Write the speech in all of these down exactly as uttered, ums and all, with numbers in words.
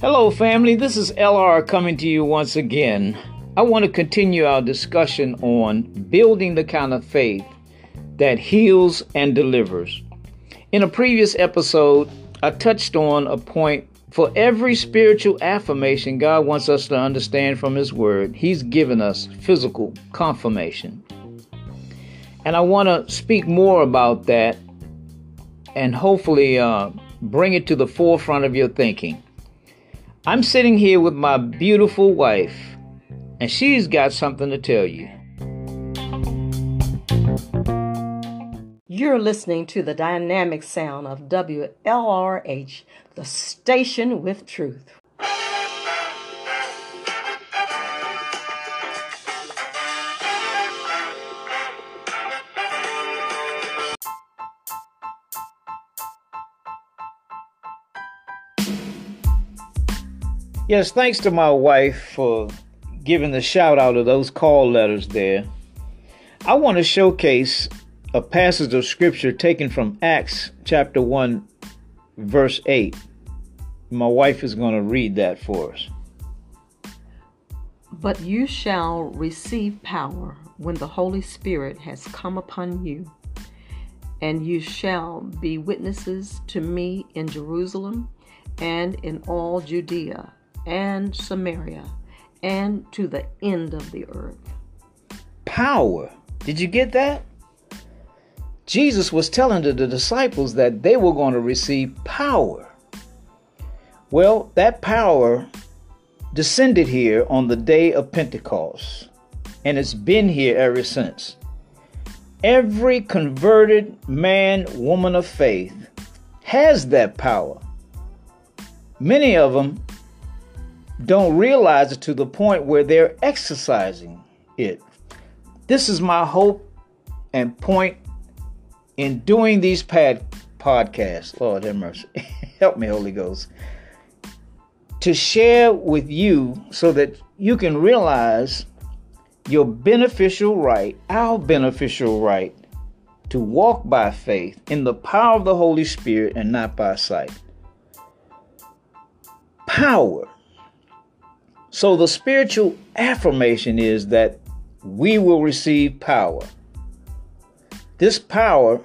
Hello family, this is L R coming to you once again. I want to continue our discussion on building the kind of faith that heals and delivers. In a previous episode, I touched on a point. For every spiritual affirmation God wants us to understand from His Word, He's given us physical confirmation. And I want to speak more about that and hopefully uh, bring it to the forefront of your thinking. I'm sitting here with my beautiful wife, and she's got something to tell you. You're listening to the dynamic sound of W L R H, the station with truth. Yes, thanks to my wife for giving the shout out of those call letters there. I want to showcase a passage of scripture taken from Acts chapter one, verse eight. My wife is going to read that for us. But you shall receive power when the Holy Spirit has come upon you, and you shall be witnesses to me in Jerusalem and in all Judea and Samaria, and to the end of the earth. Power. Did you get that? Jesus was telling the disciples that they were going to receive power. Well, that power descended here on the day of Pentecost, and it's been here ever since. Every converted man, woman of faith has that power. Many of them don't realize it to the point where they're exercising it. This is my hope and point in doing these pad podcasts. Lord have mercy. Help me, Holy Ghost. To share with you so that you can realize your beneficial right, our beneficial right, to walk by faith in the power of the Holy Spirit and not by sight. Power. So the spiritual affirmation is that we will receive power. This power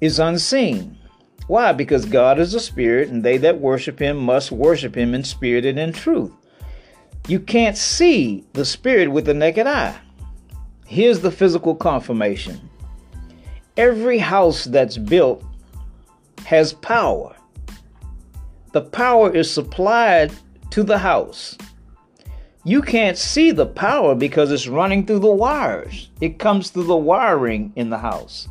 is unseen. Why? Because God is a spirit, and they that worship him must worship him in spirit and in truth. You can't see the spirit with the naked eye. Here's the physical confirmation. Every house that's built has power. The power is supplied to the house. You can't see the power because it's running through the wires. It comes through the wiring in the house.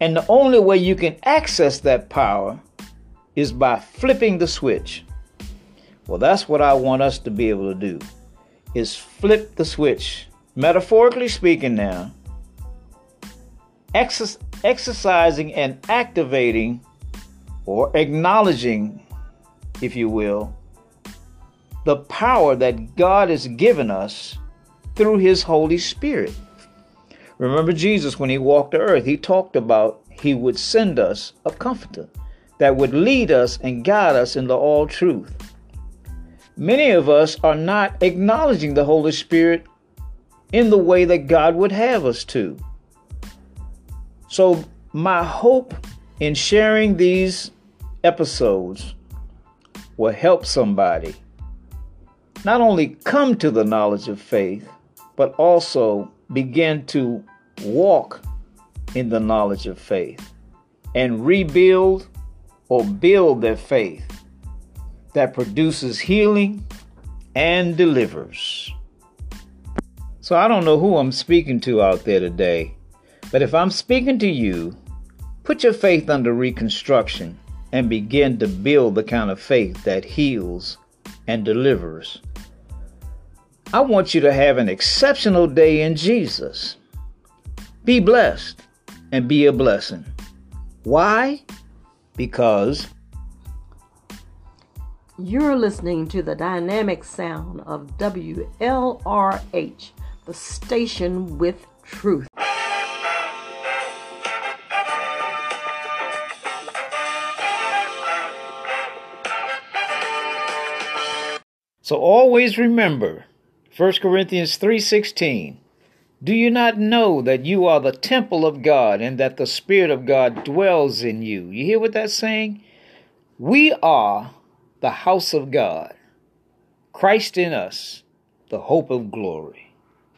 And the only way you can access that power is by flipping the switch. Well, that's what I want us to be able to do, is flip the switch. Metaphorically speaking now, ex- exercising and activating, or acknowledging, if you will, the power that God has given us through His Holy Spirit. Remember Jesus, when He walked the earth, He talked about He would send us a comforter that would lead us and guide us into all truth. Many of us are not acknowledging the Holy Spirit in the way that God would have us to. So my hope in sharing these episodes will help somebody not only come to the knowledge of faith, but also begin to walk in the knowledge of faith and rebuild or build their faith that produces healing and delivers. So I don't know who I'm speaking to out there today, but if I'm speaking to you, put your faith under reconstruction and begin to build the kind of faith that heals and delivers. I want you to have an exceptional day in Jesus. Be blessed and be a blessing. Why? Because you're listening to the dynamic sound of W L R H, the station with truth. So always remember First Corinthians three sixteen. Do you not know that you are the temple of God and that the Spirit of God dwells in you? You hear what that's saying? We are the house of God. Christ in us, the hope of glory.